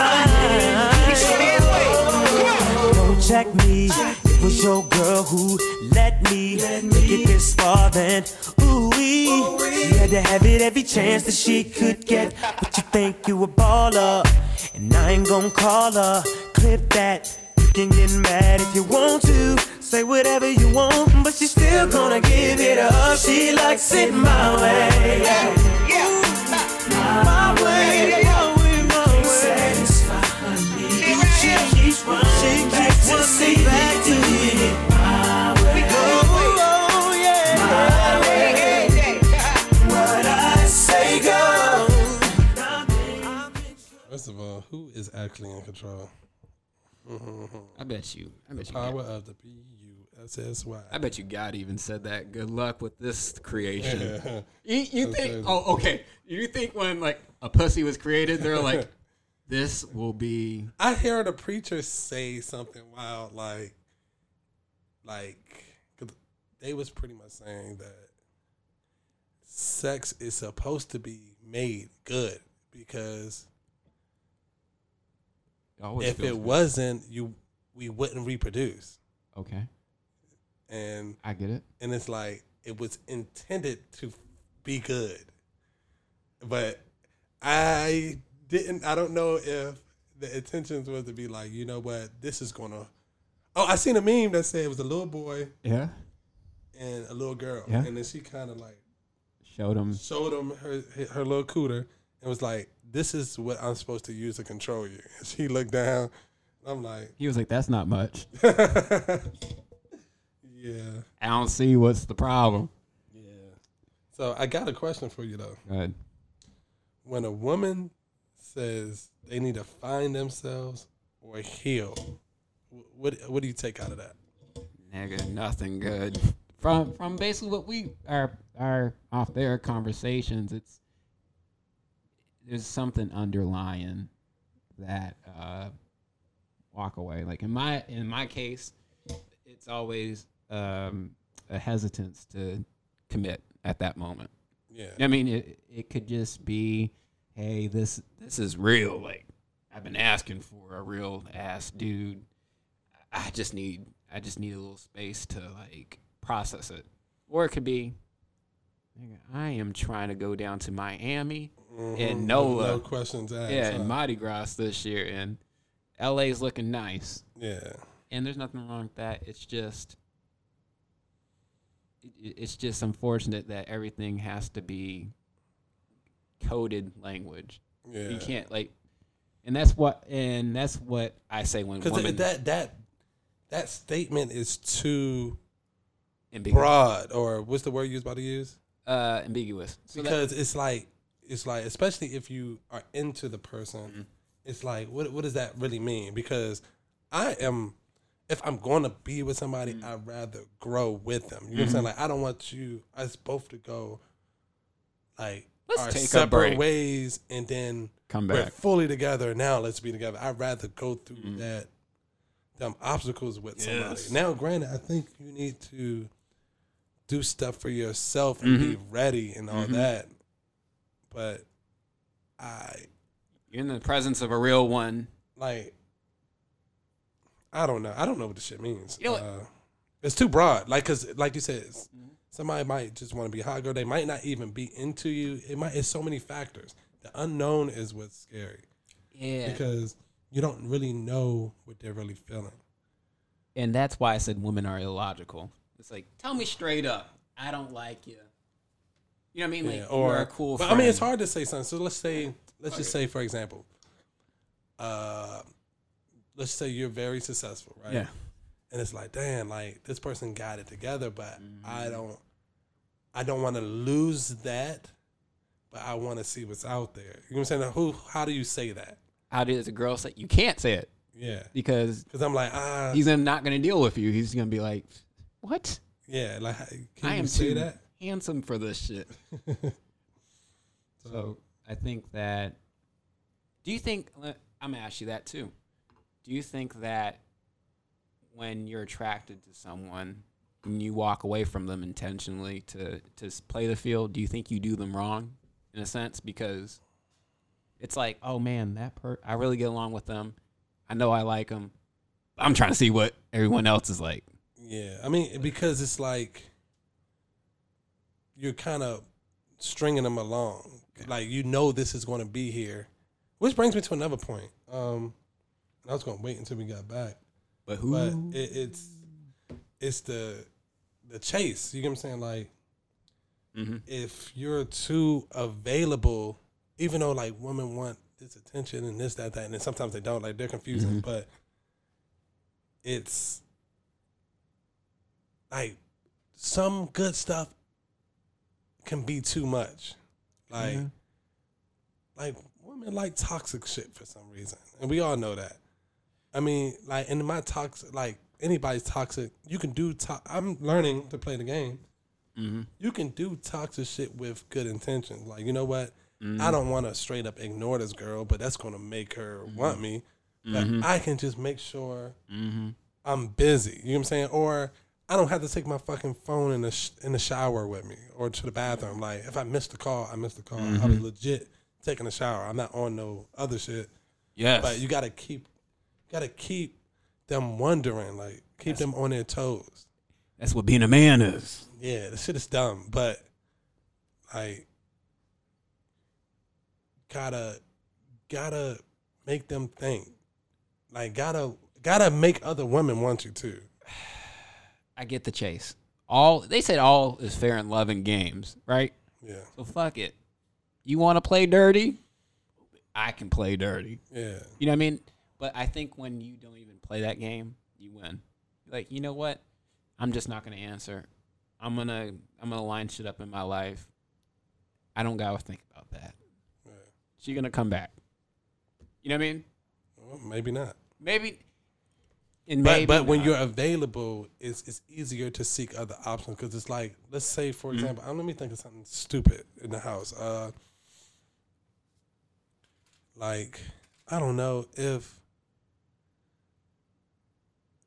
I'm in control. Don't check me, it was your girl who let me get this far then. She had to have it every chance that she could get. But you think you a baller, and I ain't gon' call her. Clip that, you can get mad if you want to. Say whatever you want, but she's still gonna give it up. She likes it my way. My way, my way, my way. Satisfy me. She keeps running back to see me do it my way. Oh, yeah. My way. First of all, who is actually in control? Mm-hmm. I bet you. I bet the you power got of the P U S S Y. I bet you God even said that. Good luck with this creation. Yeah. You, you think? Crazy. Oh, okay. You think when like a pussy was created, they're like, "This will be." I heard a preacher say something wild, like, like they was pretty much saying that sex is supposed to be made good because if it wasn't, you we wouldn't reproduce. Okay. And I get it. And it's like it was intended to be good. But I didn't I don't know if the intentions was to be like, you know what, this is gonna Oh, I seen a meme that said it was a little boy yeah, and a little girl. Yeah. And then she kinda like showed him showed him her her little cooter and was like, this is what I'm supposed to use to control you. And she looked down. I'm like... He was like, that's not much. Yeah. I don't see what's the problem. Yeah. So I got a question for you, though. Go ahead. When a woman says they need to find themselves or heal, what what do you take out of that? Nigga, nothing good. From from basically what we are, are off their conversations, it's there's something underlying that uh, walk away. Like in my in my case, it's always um, a hesitance to commit at that moment. Yeah, I mean it. It could just be, hey, this this is real. Like I've been asking for a real ass dude. I just need I just need a little space to like process it. Or it could be, I am trying to go down to Miami. Mm-hmm. And NOLA, no questions asked. Yeah, huh? And Mardi Gras this year, and L A's looking nice. Yeah, and there's nothing wrong with that. It's just, it, it's just unfortunate that everything has to be coded language. Yeah, you can't like, and that's what, and that's what I say when because that that that statement is too ambiguous. Broad, or what's the word you're about to use? Uh, ambiguous. So because that, it's like. It's like, especially if you are into the person, mm-hmm. it's like, what what does that really mean? Because I am, if I'm going to be with somebody, mm-hmm. I'd rather grow with them. You know mm-hmm. what I'm saying? Like, I don't want you, us both to go, like, let's our take separate a break. ways and then come back. We're fully together now. Let's be together. I'd rather go through mm-hmm. that them obstacles with yes. somebody. Now, granted, I think you need to do stuff for yourself and mm-hmm. be ready and all mm-hmm. that. But I, you're in the presence of a real one. Like, I don't know. I don't know what this shit means. You know what? Uh, it's too broad. Like, cause like you said, mm-hmm. somebody might just want to be a hot girl. They might not even be into you. It might. It's so many factors. The unknown is what's scary. Yeah. Because you don't really know what they're really feeling. And that's why I said women are illogical. It's like, tell me straight up, I don't like you. You know what I mean? Like, yeah, or, you're a cool but friend. I mean, it's hard to say something. So let's say, let's okay. just say, for example, uh, let's say you're very successful, right? Yeah. And it's like, damn, like, this person got it together, but mm-hmm. I don't, I don't want to lose that, but I want to see what's out there. You know what I'm saying? Now, who? How do you say that? How does a girl say? You can't say it. Yeah. Because I'm like, ah. He's not going to deal with you. He's going to be like, what? Yeah. Like, can I you am say too that? Handsome for this shit. So I think that, do you think, I'm going to ask you that too. Do you think that when you're attracted to someone and you walk away from them intentionally to, to play the field, do you think you do them wrong in a sense? Because it's like, oh man, that per- I really get along with them. I know I like them. I'm trying to see what everyone else is like. Yeah. I mean, because it's like, you're kind of stringing them along. Okay. Like, you know this is going to be here. Which brings me to another point. Um, I was going to wait until we got back. But who? But it, it's it's the the chase. You get what I'm saying? Like, mm-hmm. if you're too available, even though, like, women want this attention and this, that, that, and then sometimes they don't. Like, they're confusing. Mm-hmm. But it's, like, some good stuff can be too much. Like, mm-hmm. like women like toxic shit for some reason. And we all know that. I mean, like, in my toxic, like, anybody's toxic, you can do, to- I'm learning to play the game. Mm-hmm. You can do toxic shit with good intentions. Like, you know what? Mm-hmm. I don't want to straight up ignore this girl, but that's going to make her mm-hmm. want me. But mm-hmm. I can just make sure mm-hmm. I'm busy. You know what I'm saying? Or I don't have to take my fucking phone in the sh- in the shower with me or to the bathroom. Like, if I miss the call, I miss the call. Mm-hmm. I'll be legit taking a shower. I'm not on no other shit. Yes. But you gotta keep, gotta keep them wondering. Like, keep that's, them on their toes. That's what being a man is. Yeah, the shit is dumb, but like, gotta gotta make them think. Like, gotta gotta make other women want you too. I get the chase. All they said, all is fair in love and games, right? Yeah. So fuck it. You want to play dirty? I can play dirty. Yeah. You know what I mean? But I think when you don't even play that game, you win. Like, you know what? I'm just not gonna answer. I'm gonna I'm gonna line shit up in my life. I don't gotta think about that. Right. She's gonna come back. You know what I mean? Well, maybe not. Maybe. And but but not. When you're available, it's it's easier to seek other options because it's like, let's say, for example, mm-hmm. let me think of something stupid in the house. Uh, like, I don't know if,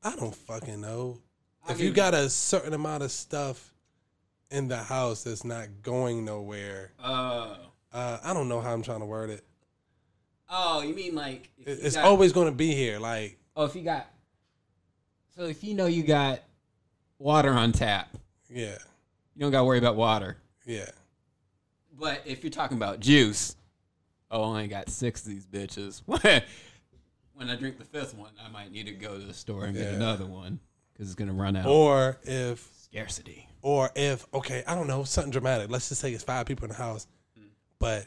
I don't fucking know. I if mean, you got a certain amount of stuff in the house that's not going nowhere. Uh, uh, I don't know how I'm trying to word it. Oh, you mean like. It, you it's got, always going to be here. Like. Oh, if you got. So if you know you got water on tap, yeah, you don't got to worry about water. Yeah. But if you're talking about juice, oh, I only got six of these bitches. When I drink the fifth one, I might need to go to the store and yeah. get another one because it's going to run out. Or if... Scarcity. Or if, okay, I don't know, something dramatic. Let's just say it's five people in the house, mm. but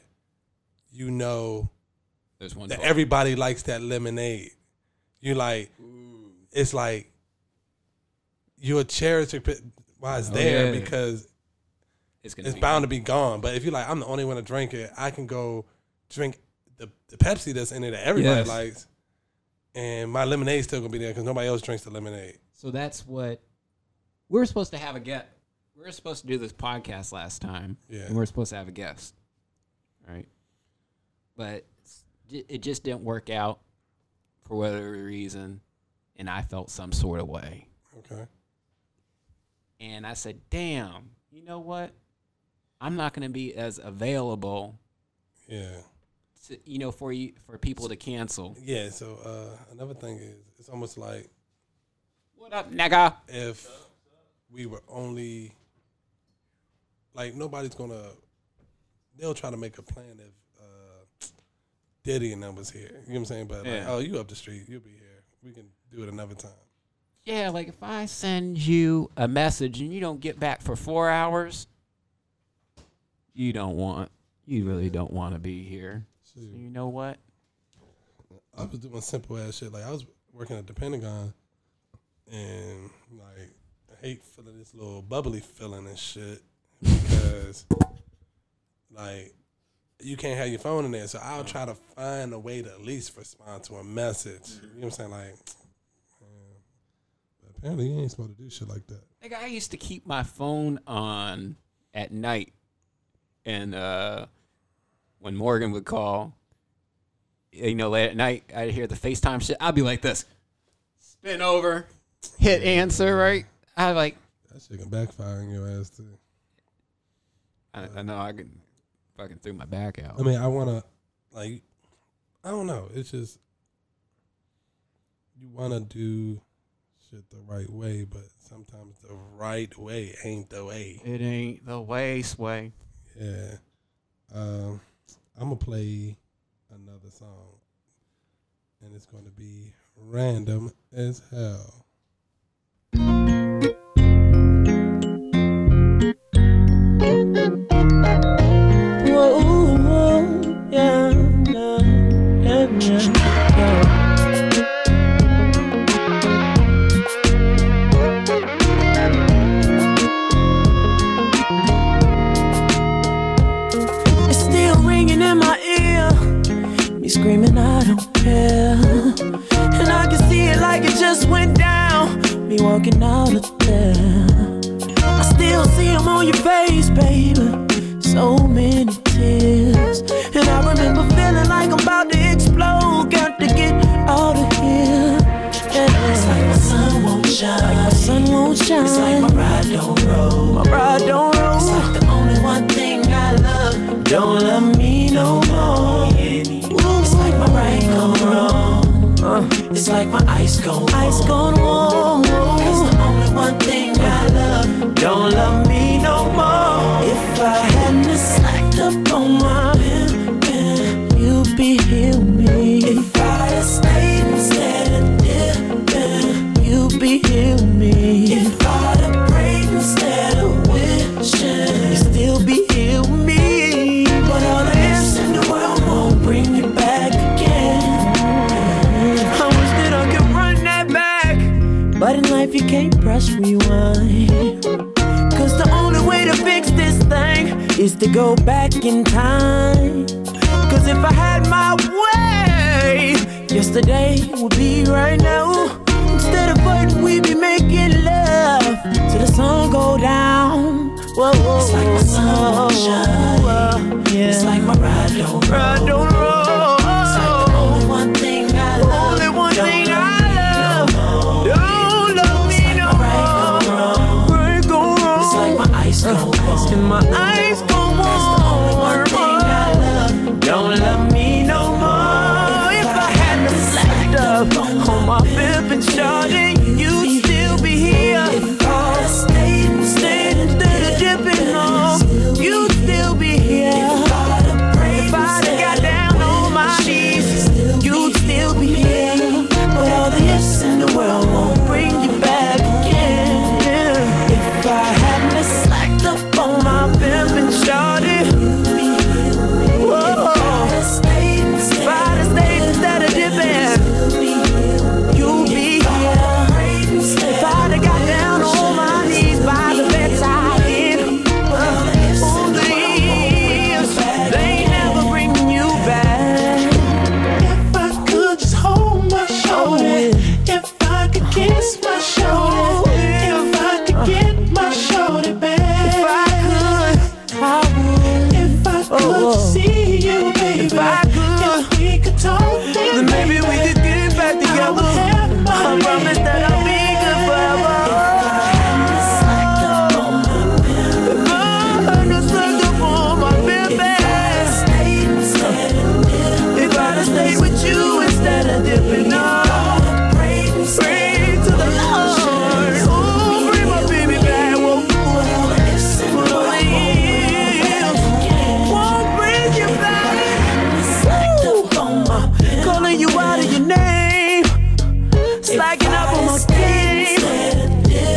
you know there's one that twelve. Everybody likes that lemonade. You like... Ooh. It's like... You'll cherish it while it's oh, there yeah. because it's, gonna it's be bound gone. to be gone. But if you're like, I'm the only one to drink it, I can go drink the, the Pepsi that's in it that everybody yes. likes, and my lemonade's still going to be there because nobody else drinks the lemonade. So that's what... We were supposed to have a guest. We were supposed to do this podcast last time, yeah. and we were supposed to have a guest. right? But it just didn't work out for whatever reason, and I felt some sort of way. Okay. And I said, damn, you know what? I'm not going to be as available. Yeah. To, you know, for you for people to cancel. Yeah, so uh, another thing is, it's almost like, what up, nigga? If we were only, like, nobody's going to, they'll try to make a plan if uh, Diddy and them was here. You know what I'm saying? But, yeah. like, oh, you up the street. You'll be here. We can do it another time. Yeah, like, if I send you a message and you don't get back for four hours, you don't want, you really don't want to be here. So you know what? I was doing simple ass shit. Like, I was working at the Pentagon, and like, I hate feeling this little bubbly feeling and shit because like, you can't have your phone in there. So I'll try to find a way to at least respond to a message. You know what I'm saying? Like, man, apparently you ain't supposed to do shit like that. Like, I used to keep my phone on at night. And uh, when Morgan would call, you know, late at night, I'd hear the FaceTime shit. I'd be like this. Spin over. Hit answer, right? I'd like. That shit can backfire on your ass, too. I, I know. I can fucking threw my back out. I mean, I want to, like, I don't know. It's just, you want to do shit the right way, but sometimes the right way ain't the way. It ain't the way, Sway. Yeah, um, I'm gonna play another song, and it's gonna be random as hell. Whoa, whoa, yeah, no, yeah, yeah, yeah. Screaming, I don't care. And I can see it like it just went down. Me walking out of there. I still see them on your face, baby. So many tears. And I remember feeling like I'm about to explode. Got to get out of here. Yeah. It's like my sun won't shine. Like my sun won't shine. It's like my ride don't roll. My ride don't roll. It's like the only one thing I love don't love me no more. My right gone wrong. Uh, it's like my ice gone warm. Ice gone warm. That's the only one thing I love. Don't love me no more. If I hadn't slacked up on my pimpin', you'd be healing me. If I had stayed instead of dippin', you'd be healing me. If I had prayed instead of wishing, you'd still be here with me. But all the ifs in the world won't bring you back. But in life you can't press rewind, cause the only way to fix this thing is to go back in time. Cause if I had my way, yesterday would be right now. Instead of fighting, we'd be making love till the sun go down. Whoa, whoa, it's like my sun won't shine. Yeah. It's like my ride don't roll. Ride don't roll. It's like the only one thing I love. Only one thing I love. Go ice and my eyes go warm. That's the only one thing I love. Don't love me no more. If, if I, I had to slack up on my pimp and shorty, you'd still be here. If I stayed instead of dipping off, you'd still be here. If I got down on my knees, you'd still be here. But all the ifs in the world won't bring you back again. Yeah. If I had to slack up on my pimp and shorty. Whoa. If I'd have stayed instead of dipping, you'd be here. Slacking up on my game,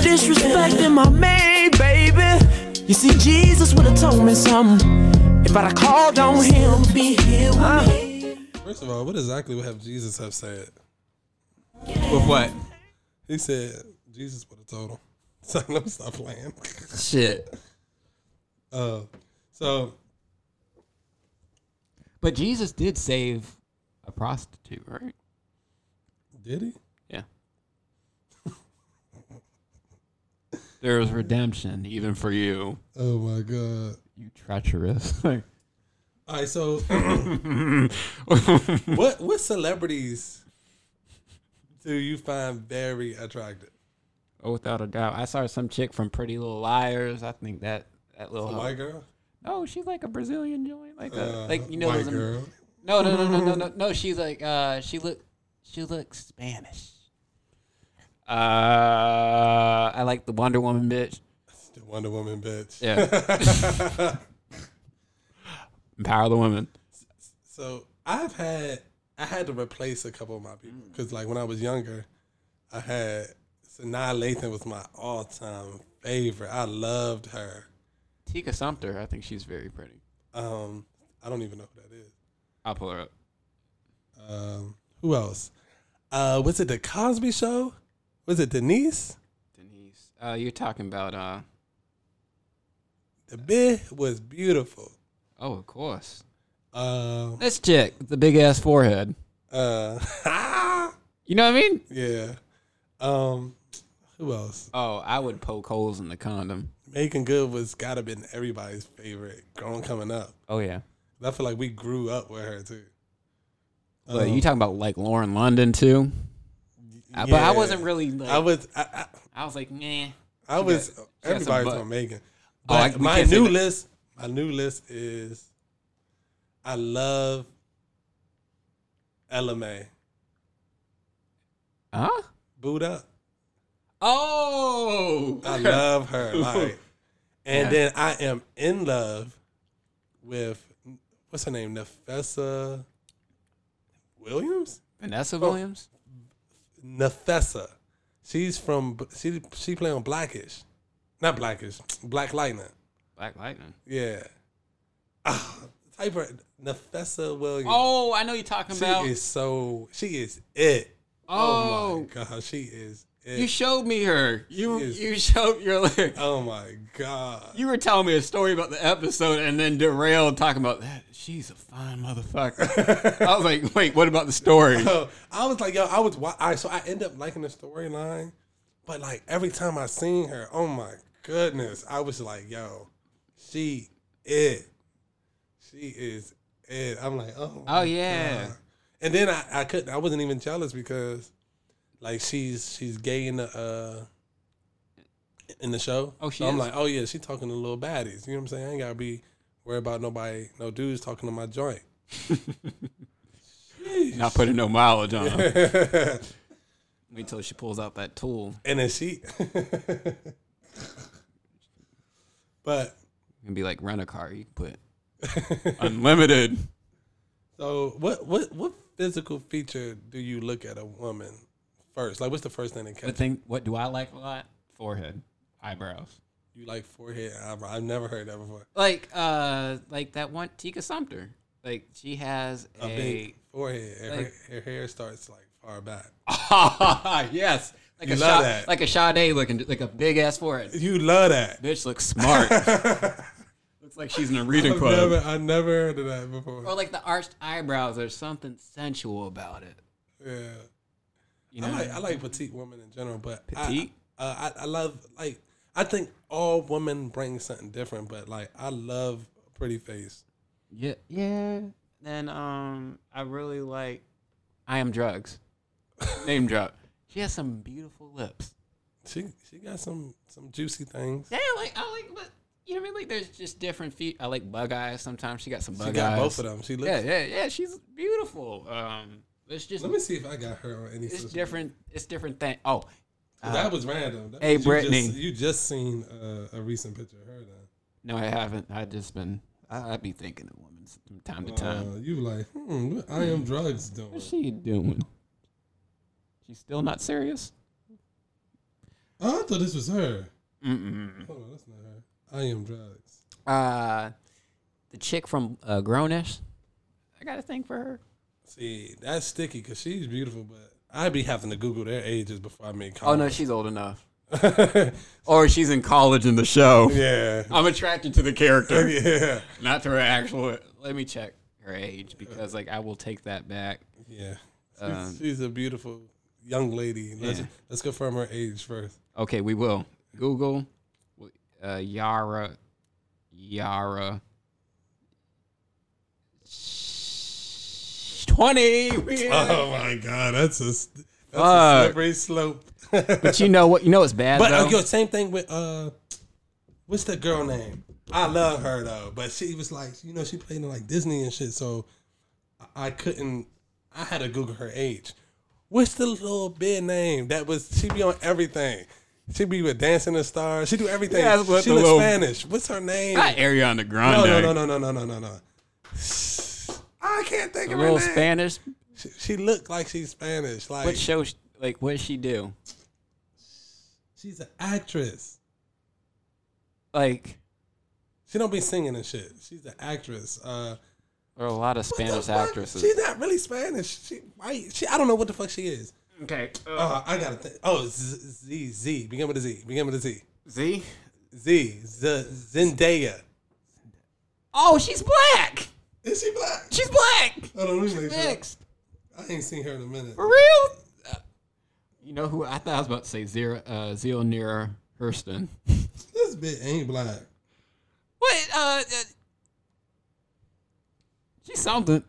disrespecting my main baby. You see, Jesus would have told me something if I'd have called on him. Be here with uh. me. First of all, what exactly would have Jesus have said? With what? He said Jesus would have told him. So let me stop playing. Shit. Uh, so. But Jesus did save a prostitute, right? Did he? Yeah. There was redemption even for you. Oh my God. You treacherous. All right, so what what celebrities do you find very attractive? Oh, without a doubt. I saw some chick from Pretty Little Liars. I think that that little white girl. Oh, she's like a Brazilian joint, like a uh, like you know. White girl. No, no, no, no, no, no, no. She's like uh, she look, she looks Spanish. Uh, I like the Wonder Woman bitch. The Wonder Woman bitch. Yeah. Empower the women. So I've had I had to replace a couple of my people because like when I was younger, I had Sanaa Lathan was my all time favorite. I loved her. Tika Sumpter, I think she's very pretty. Um, I don't even know who that is. I'll pull her up. Um, who else? Uh, was it the Cosby Show? Was it Denise? Denise. Uh, you're talking about uh, the bitch was beautiful. Oh, of course. Um, this chick, the big ass forehead. Uh, you know what I mean? Yeah. Um, who else? Oh, I would poke holes in the condom. Megan Good was gotta been everybody's favorite growing coming up. Oh yeah, I feel like we grew up with her too. But um, you talking about like Lauren London too? Yeah. I, but I wasn't really. Like, I was. I, I, I was like, nah. I she was. Got, everybody's on Megan. But oh, I, my new list. My new list is. I love. Ella Mae. Huh? Boot up. Oh, I love her. Like, and yeah. Then I am in love with what's her name, Nafessa Williams. Vanessa Williams. Oh, Nafessa. She's from she. She play on Blackish, not Blackish. Black Lightning. Black Lightning. Yeah. Oh, type her Nafessa Williams. Oh, I know you're talking she about. She is so. She is it. Oh, oh my God, she is. It, you showed me her. You is, you showed your lyric. Oh my God! You were telling me a story about the episode and then derailed talking about that. She's a fine motherfucker. I was like, wait, what about the story? So, I was like, yo, I was. I, so I end up liking the storyline, but like every time I seen her, oh my goodness, I was like, yo, she it, she is it. I'm like, oh, oh yeah. God. And then I, I couldn't. I wasn't even jealous because. Like she's she's gay in the uh, in the show. Oh, she so I'm is? Like, oh yeah, she's talking to little baddies. You know what I'm saying? I ain't gotta be worried about nobody, no dudes talking to my joint. Not putting no mileage on her. Wait till she pulls out that tool. And then she, but you can be like rent a car. You can put unlimited. So what what what physical feature do you look at a woman? First, like, what's the first thing that catches? The thing, what do I like a lot? Forehead, eyebrows. You like forehead, eyebrows? I've never heard that before. Like, uh, like that one Tika Sumpter. Like, she has a, a big forehead. Like, her, her hair starts like far back. Ah, yes. Like you a love Sha- that. Like a Sade looking, like a big ass forehead. You love that. Bitch looks smart. Looks like she's in a reading I've club. Never, I never heard of that before. Or like the arched eyebrows. There's something sensual about it. Yeah. You know? I like I like petite women in general, but petite. I, uh, I I love like I think all women bring something different, but like I love a pretty face. Yeah, yeah. And um, I really like I Am Drugs. Name drop. She has some beautiful lips. She she got some some juicy things. Yeah, like I like, but you know what I mean. Like there's just different feet. I like bug eyes. Sometimes she got some bug eyes. She got eyes. Both of them. She looks. Yeah, yeah, yeah. She's beautiful. Um. It's just, let me see if I got her on any It's system. different. It's different thing. Oh, uh, that was random. That hey, was, Brittany, you just, you just seen uh, a recent picture of her. Then. No, I haven't. I just been. I, I be thinking of women from time to time. Uh, you like? Hmm, what I Am Drugs doing? What's she doing? She's still not serious? Oh, I thought this was her. Mm-mm. Hold on, that's not her. I am drugs. Uh, the chick from uh, Grownish. I got a thing for her. See, that's sticky because she's beautiful, but I'd be having to Google their ages before I make comments. Oh, no, she's old enough. Or she's in college in the show. Yeah. I'm attracted to the character. Yeah. Not to her actual. Let me check her age because, like, I will take that back. Yeah. Um, she's a beautiful young lady. Let's, yeah. let's confirm her age first. Okay, we will. Google uh, Yara. Yara. twenty. Yeah. Oh, my God. That's a, that's uh, a slippery slope. But you know what? You know what's bad, but, though? But uh, same thing with, uh, what's that girl name? I love her, though. But she was like, you know, she played in, like, Disney and shit. So I couldn't, I had to Google her age. What's the little bit name that was, she be on everything. She be with Dancing with Stars. She do everything. Yeah, she looks little, Spanish. What's her name? Not Ariana Grande. No, no, no, no, no, no, no, no. I can't think a of her name. Little Spanish. She, she looked like she's Spanish. Like what show? Like what does she do? She's an actress. Like she don't be singing and shit. She's an actress. Uh, there are a lot of Spanish actresses. She's not really Spanish. She white. She I don't know what the fuck she is. Okay. Oh, uh, I gotta think. Oh, Z Z. Begin with a Z. Begin with a Z. Z Z Z Zendaya. Oh, she's black. Is she black? She's black. Hold on, let me make sure. I ain't seen her in a minute. For real? Uh, you know who I thought I was about to say? Zero, uh, Zero Nira Hurston. This bitch ain't black. What? Uh, uh, she's something.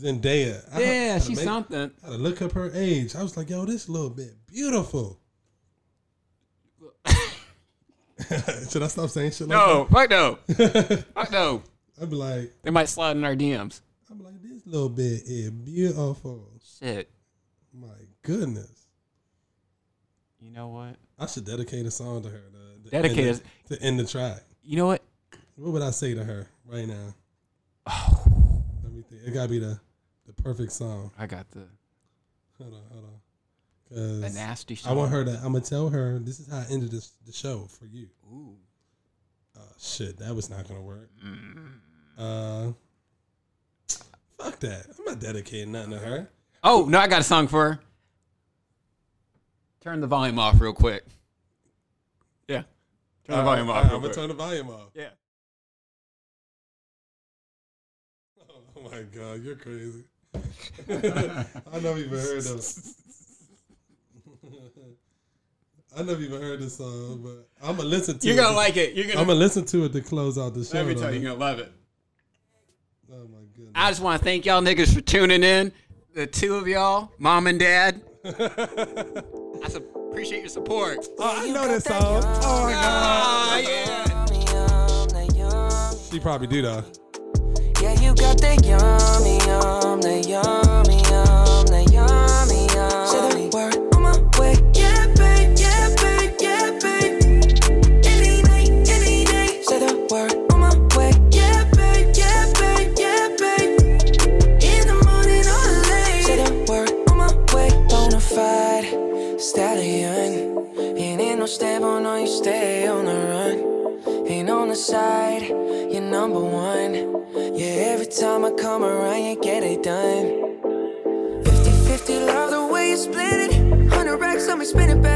Zendaya. I yeah, she's make, something. I had to look up her age. I was like, yo, this little bit beautiful. Should I stop saying shit like no, that? No, fuck no. Fuck no. I'd be like... They might slide in our D Ms. I'd be like, this little bit is beautiful. Shit. My goodness. You know what? I should dedicate a song to her. To, to dedicate it. To end the track. You know what? What would I say to her right now? Oh. Let me think. It got to be the, the perfect song. I got the... Hold on, hold on. The nasty song. I want her to... I'm going to tell her, this is how I ended this, the show for you. Ooh. Oh, shit, that was not going to work. Uh, fuck that. I'm not dedicating nothing to her. Oh, no, I got a song for her. Turn the volume off real quick. Yeah. Turn uh, the volume off. I'm going to turn the volume off. Yeah. Oh, my God, you're crazy. I never even heard those. I never even heard this song, but I'm gonna listen to You're it. You're gonna like it. You're gonna. I'm gonna listen to it to close out the show. Let me tell you, you're gonna love it. Oh my goodness! I just want to thank y'all niggas for tuning in. The two of y'all, mom and dad. I su- appreciate your support. Oh, I know this song. Oh my God! Yeah. She probably do though. Yeah, you got the yummy, yum, the yummy, yum, the yummy, yum. Say the word on my way. Yeah, baby. Stable, no, you stay on the run. Ain't on the side, you're number one. Yeah, every time I come around, you get it done. fifty-fifty, love the way you split it. one hundred racks, let me spin it back.